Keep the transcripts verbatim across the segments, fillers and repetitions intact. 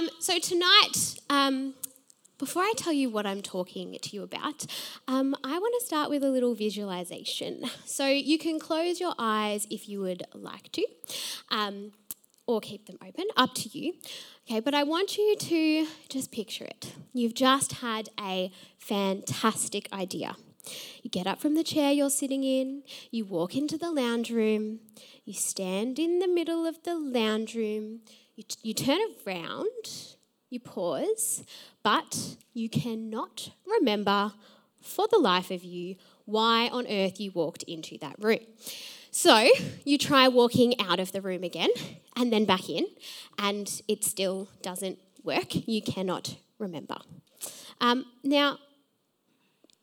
Um, so tonight, um, before I tell you what I'm talking to you about, um, I want to start with a little visualization. So you can close your eyes if you would like to, um, or keep them open, up to you. Okay, but I want you to just picture it. You've just had a fantastic idea. You get up from the chair you're sitting in, you walk into the lounge room, you stand in the middle of the lounge room, you, t- you turn around, you pause, but you cannot remember for the life of you why on earth you walked into that room. So you try walking out of the room again and then back in, and it still doesn't work. You cannot remember. Um, now,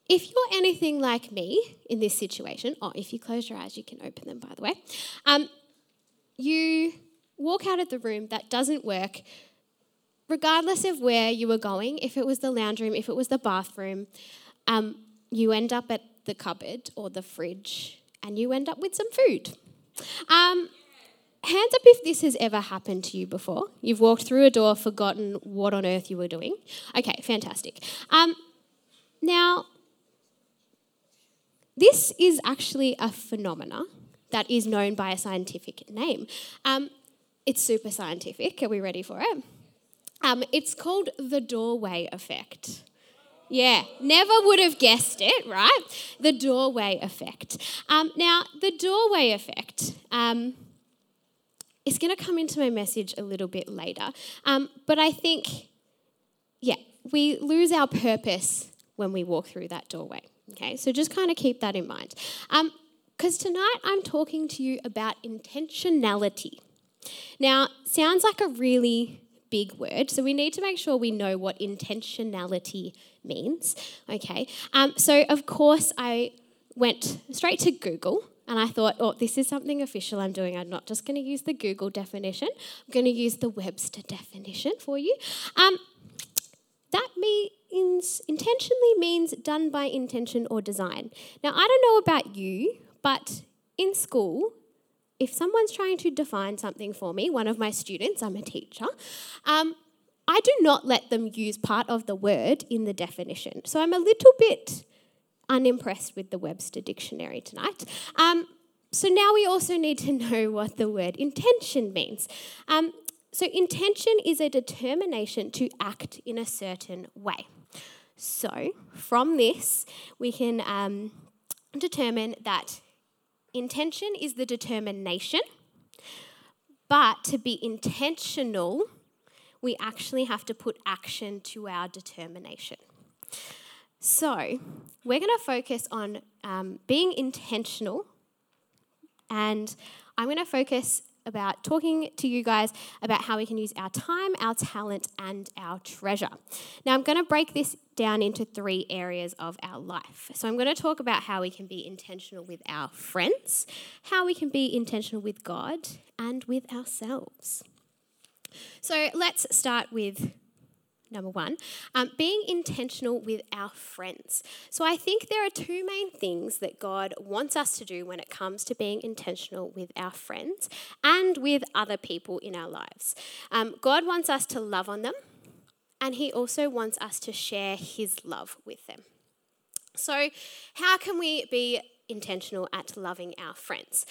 if you're anything like me in this situation, or if you close your eyes, you can open them, by the way, um, you walk out of the room, that doesn't work, regardless of where you were going, if it was the lounge room, if it was the bathroom, um, you end up at the cupboard or the fridge, and you end up with some food. Um, hands up if this has ever happened to you before. You've walked through a door, forgotten what on earth you were doing. Okay, fantastic. Um, now... This is actually a phenomena that is known by a scientific name. Um, it's super scientific. Are we ready for it? Um, it's called the doorway effect. Yeah, never would have guessed it, right? The doorway effect. Um, now, the doorway effect um, is going to come into my message a little bit later. Um, but I think, yeah, we lose our purpose when we walk through that doorway. Okay, so just kind of keep that in mind. Because um, tonight I'm talking to you about intentionality. Now, sounds like a really big word, so we need to make sure we know what intentionality means. Okay, um, so of course I went straight to Google and I thought, oh, this is something official I'm doing. I'm not just going to use the Google definition. I'm going to use the Webster definition for you. Um, that means... intentionally means done by intention or design. Now, I don't know about you, but in school, if someone's trying to define something for me, one of my students, I'm a teacher, um, I do not let them use part of the word in the definition. So I'm a little bit unimpressed with the Webster dictionary tonight. Um, so now we also need to know what the word intention means. Um, so intention is a determination to act in a certain way. So from this, we can um, determine that intention is the determination, but to be intentional, we actually have to put action to our determination. So we're going to focus on um, being intentional, and I'm going to focus about talking to you guys about how we can use our time, our talent, and our treasure. Now, I'm going to break this down into three areas of our life. So I'm going to talk about how we can be intentional with our friends, how we can be intentional with God, and with ourselves. So let's start with number one, um, being intentional with our friends. So I think there are two main things that God wants us to do when it comes to being intentional with our friends and with other people in our lives. Um, God wants us to love on them, and he also wants us to share his love with them. So how can we be intentional at loving our friends?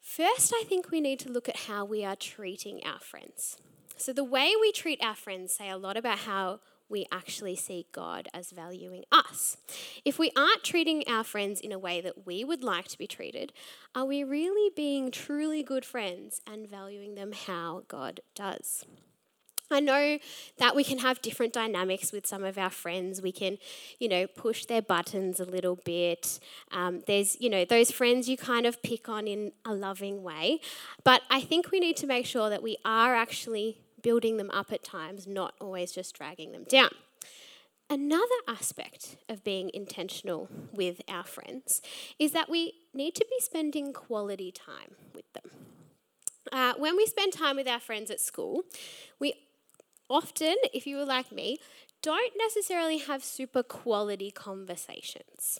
First, I think we need to look at how we are treating our friends. So the way we treat our friends say a lot about how we actually see God as valuing us. If we aren't treating our friends in a way that we would like to be treated, are we really being truly good friends and valuing them how God does? I know that we can have different dynamics with some of our friends. We can, you know, push their buttons a little bit. Um, there's, you know, those friends you kind of pick on in a loving way. But I think we need to make sure that we are actually building them up at times, not always just dragging them down. Another aspect of being intentional with our friends is that we need to be spending quality time with them. Uh, when we spend time with our friends at school, we often, if you were like me, don't necessarily have super quality conversations.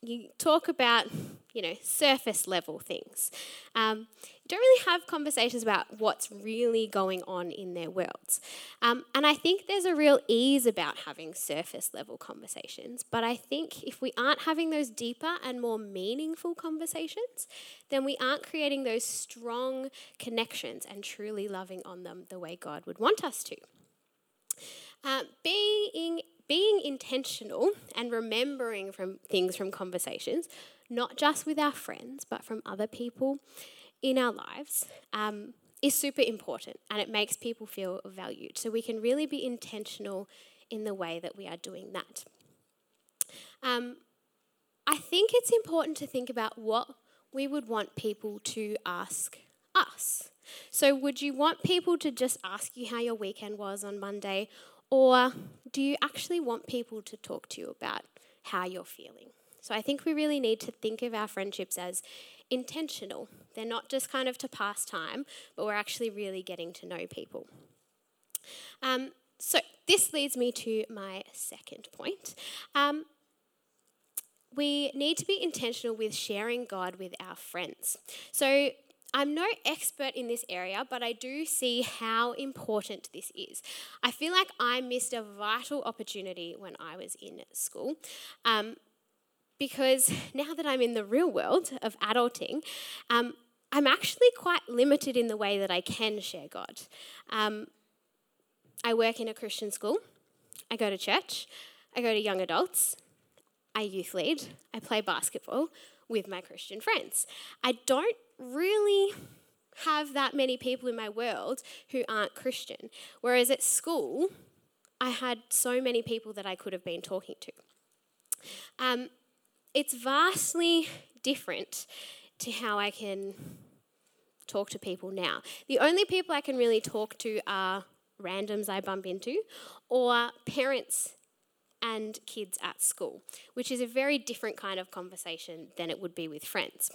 You talk about, you know, surface level things. Um, don't really have conversations about what's really going on in their worlds. Um, and I think there's a real ease about having surface level conversations, but I think if we aren't having those deeper and more meaningful conversations, then we aren't creating those strong connections and truly loving on them the way God would want us to. Uh, being being intentional and remembering from things from conversations, not just with our friends, but from other people in our lives, um, is super important, and it makes people feel valued. So we can really be intentional in the way that we are doing that. Um, I think it's important to think about what we would want people to ask us. So would you want people to just ask you how your weekend was on Monday, or do you actually want people to talk to you about how you're feeling? So I think we really need to think of our friendships as intentional. They're not just kind of to pass time, but we're actually really getting to know people. Um, so this leads me to my second point. Um, we need to be intentional with sharing God with our friends. So I'm no expert in this area, but I do see how important this is. I feel like I missed a vital opportunity when I was in school. Um, Because now that I'm in the real world of adulting, um, I'm actually quite limited in the way that I can share God. Um, I work in a Christian school. I go to church. I go to young adults. I youth lead. I play basketball with my Christian friends. I don't really have that many people in my world who aren't Christian, whereas at school, I had so many people that I could have been talking to. Um, It's vastly different to how I can talk to people now. The only people I can really talk to are randoms I bump into, or parents and kids at school, which is a very different kind of conversation than it would be with friends.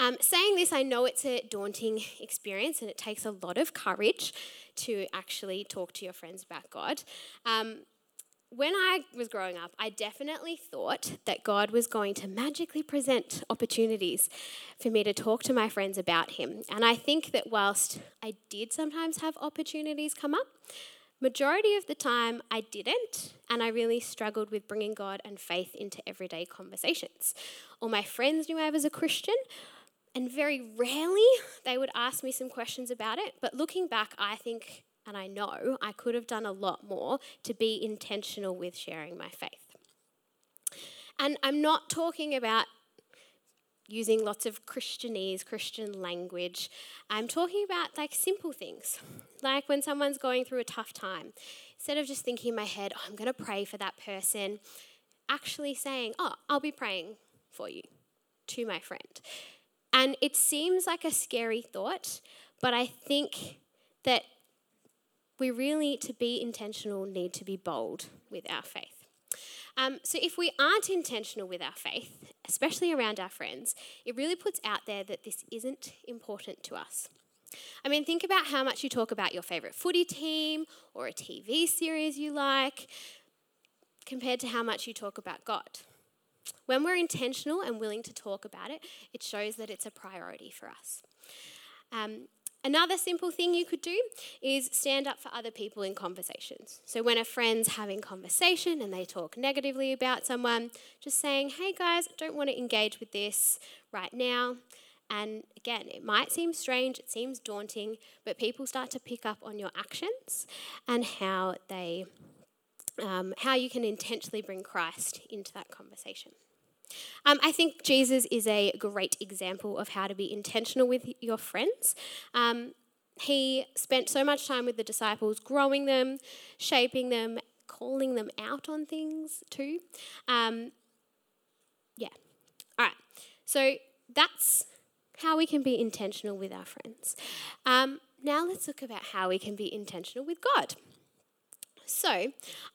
Um, saying this, I know it's a daunting experience, and it takes a lot of courage to actually talk to your friends about God. Um, When I was growing up, I definitely thought that God was going to magically present opportunities for me to talk to my friends about him. And I think that whilst I did sometimes have opportunities come up, majority of the time I didn't, and I really struggled with bringing God and faith into everyday conversations. All my friends knew I was a Christian, and very rarely they would ask me some questions about it. But looking back, I think... and I know I could have done a lot more to be intentional with sharing my faith. And I'm not talking about using lots of Christianese, Christian language. I'm talking about like simple things, like when someone's going through a tough time, instead of just thinking in my head, oh, I'm going to pray for that person, actually saying, oh, I'll be praying for you, to my friend. And it seems like a scary thought, but I think that we really, to be intentional, need to be bold with our faith. Um, so if we aren't intentional with our faith, especially around our friends, it really puts out there that this isn't important to us. I mean, think about how much you talk about your favourite footy team or a T V series you like compared to how much you talk about God. When we're intentional and willing to talk about it, it shows that it's a priority for us. Um, Another simple thing you could do is stand up for other people in conversations. So when a friend's having conversation and they talk negatively about someone, just saying, hey guys, I don't want to engage with this right now. And again, it might seem strange, it seems daunting, but people start to pick up on your actions and how they, um, how you can intentionally bring Christ into that conversation. Um, I think Jesus is a great example of how to be intentional with your friends. Um, he spent so much time with the disciples, growing them, shaping them, calling them out on things too. Um, yeah. All right. So that's how we can be intentional with our friends. Um, now let's look about how we can be intentional with God. So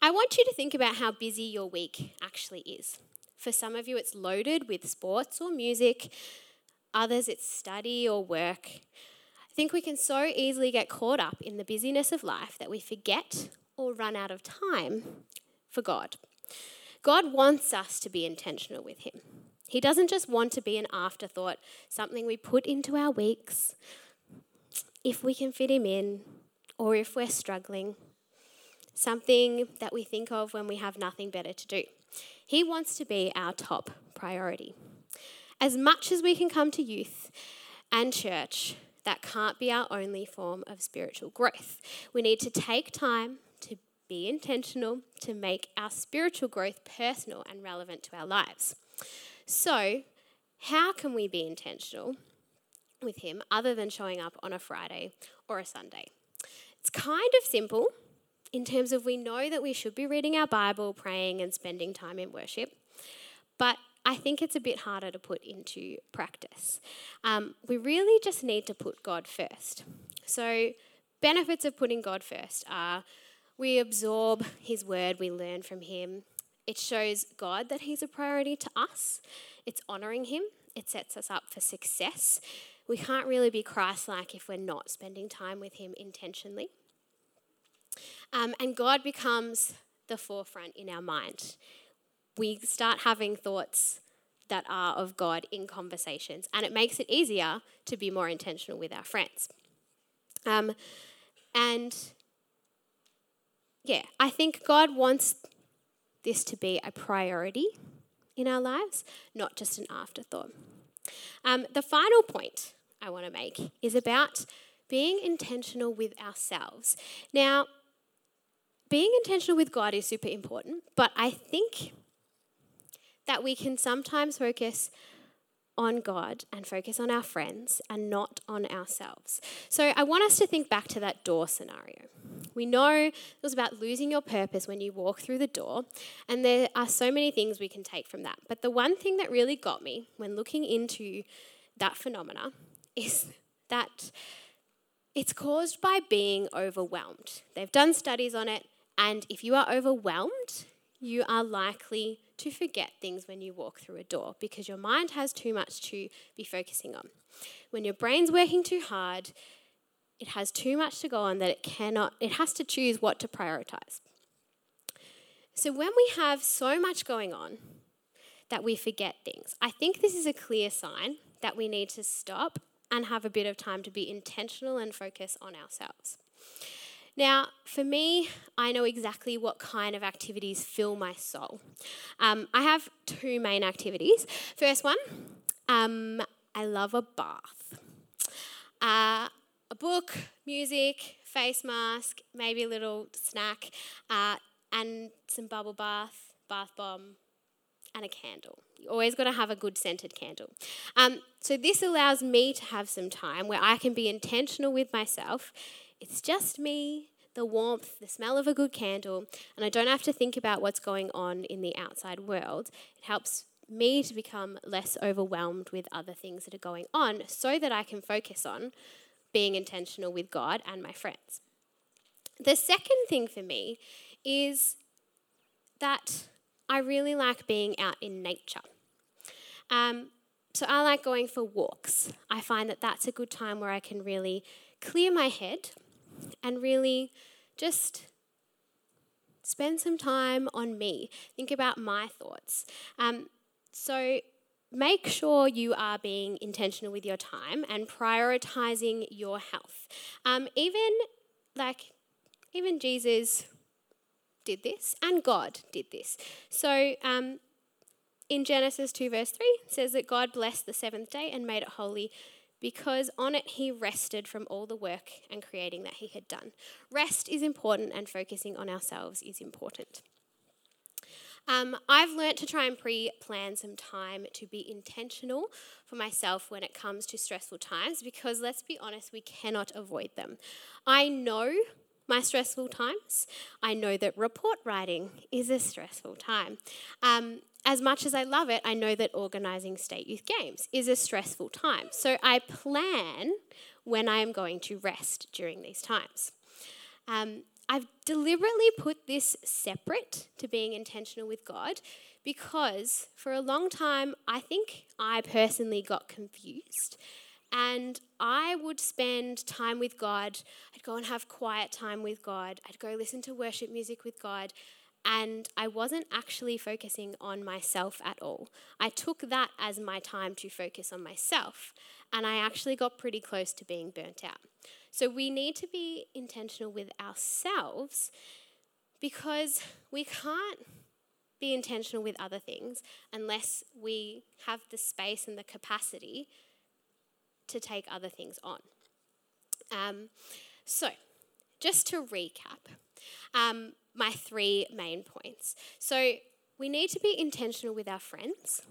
I want you to think about how busy your week actually is. For some of you, it's loaded with sports or music. Others, it's study or work. I think we can so easily get caught up in the busyness of life that we forget or run out of time for God. God wants us to be intentional with him. He doesn't just want to be an afterthought, something we put into our weeks if we can fit him in or if we're struggling, something that we think of when we have nothing better to do. He wants to be our top priority. As much as we can come to youth and church, that can't be our only form of spiritual growth. We need to take time to be intentional to make our spiritual growth personal and relevant to our lives. So, how can we be intentional with him other than showing up on a Friday or a Sunday? It's kind of simple in terms of we know that we should be reading our Bible, praying and spending time in worship, but I think it's a bit harder to put into practice. Um, we really just need to put God first. So, benefits of putting God first are we absorb his word, we learn from him. It shows God that he's a priority to us. It's honouring him. It sets us up for success. We can't really be Christ-like if we're not spending time with him intentionally. Um, and God becomes the forefront in our mind. We start having thoughts that are of God in conversations, and it makes it easier to be more intentional with our friends. Um, and yeah, I think God wants this to be a priority in our lives, not just an afterthought. Um, the final point I want to make is about being intentional with ourselves. Now, being intentional with God is super important, but I think that we can sometimes focus on God and focus on our friends and not on ourselves. So I want us to think back to that door scenario. We know it was about losing your purpose when you walk through the door, and there are so many things we can take from that. But the one thing that really got me when looking into that phenomena is that it's caused by being overwhelmed. They've done studies on it, and if you are overwhelmed, you are likely to forget things when you walk through a door because your mind has too much to be focusing on. When your brain's working too hard, it has too much to go on that it cannot, it has to choose what to prioritise. So when we have so much going on that we forget things, I think this is a clear sign that we need to stop and have a bit of time to be intentional and focus on ourselves. Now, for me, I know exactly what kind of activities fill my soul. Um, I have two main activities. First one, um, I love a bath. Uh, A book, music, face mask, maybe a little snack, uh, and some bubble bath, bath bomb, and a candle. You always got to have a good scented candle. Um, so this allows me to have some time where I can be intentional with myself. It's just me, the warmth, the smell of a good candle, and I don't have to think about what's going on in the outside world. It helps me to become less overwhelmed with other things that are going on so that I can focus on being intentional with God and my friends. The second thing for me is that I really like being out in nature. Um, so I like going for walks. I find that that's a good time where I can really clear my head and really just spend some time on me, think about my thoughts. Um, so Make sure you are being intentional with your time and prioritising your health. Um, even like, even Jesus did this and God did this. So um, in Genesis two verse three, it says that God blessed the seventh day and made it holy because on it he rested from all the work and creating that he had done. Rest is important and focusing on ourselves is important. Um, I've learnt to try and pre-plan some time to be intentional for myself when it comes to stressful times because, let's be honest, we cannot avoid them. I know my stressful times. I know that report writing is a stressful time. Um, as much as I love it, I know that organising state youth games is a stressful time. So I plan when I am going to rest during these times. Um, I've deliberately put this separate to being intentional with God because for a long time, I think I personally got confused and I would spend time with God. I'd go and have quiet time with God. I'd go listen to worship music with God and I wasn't actually focusing on myself at all. I took that as my time to focus on myself, and I actually got pretty close to being burnt out. So we need to be intentional with ourselves, because we can't be intentional with other things unless we have the space and the capacity to take other things on. Um, so, just to recap, um, my three main points. So, we need to be intentional with our friends.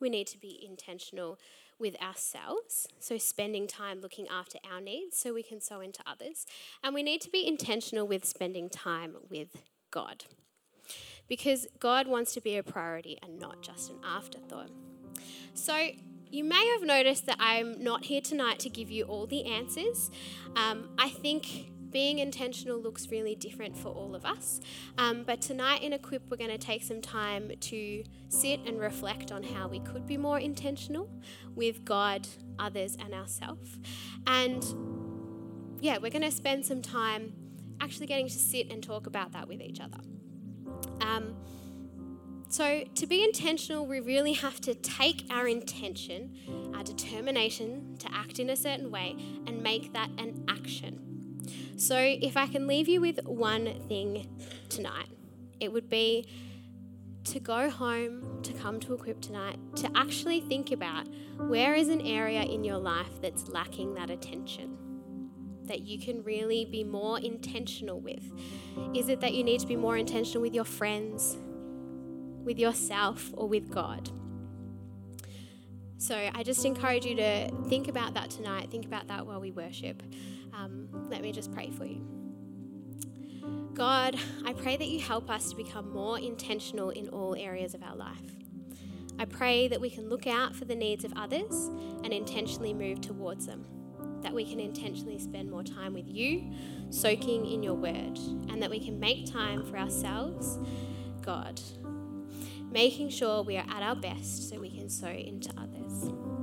We need to be intentional with ourselves, so spending time looking after our needs so we can sow into others. And we need to be intentional with spending time with God, because God wants to be a priority and not just an afterthought. So you may have noticed that I'm not here tonight to give you all the answers. Um, I think being intentional looks really different for all of us. Um, but tonight in Equip, we're going to take some time to sit and reflect on how we could be more intentional with God, others, and ourselves. And yeah, we're going to spend some time actually getting to sit and talk about that with each other. Um, so to be intentional, we really have to take our intention, our determination to act in a certain way, and make that an action. So if I can leave you with one thing tonight, it would be to go home, to come to Equip tonight, to actually think about where is an area in your life that's lacking that attention, that you can really be more intentional with. Is it that you need to be more intentional with your friends, with yourself, or with God? So I just encourage you to think about that tonight. Think about that while we worship. Um, let me just pray for you. God, I pray that you help us to become more intentional in all areas of our life. I pray that we can look out for the needs of others and intentionally move towards them, that we can intentionally spend more time with you, soaking in your word, and that we can make time for ourselves, God, making sure we are at our best so we can sow into others.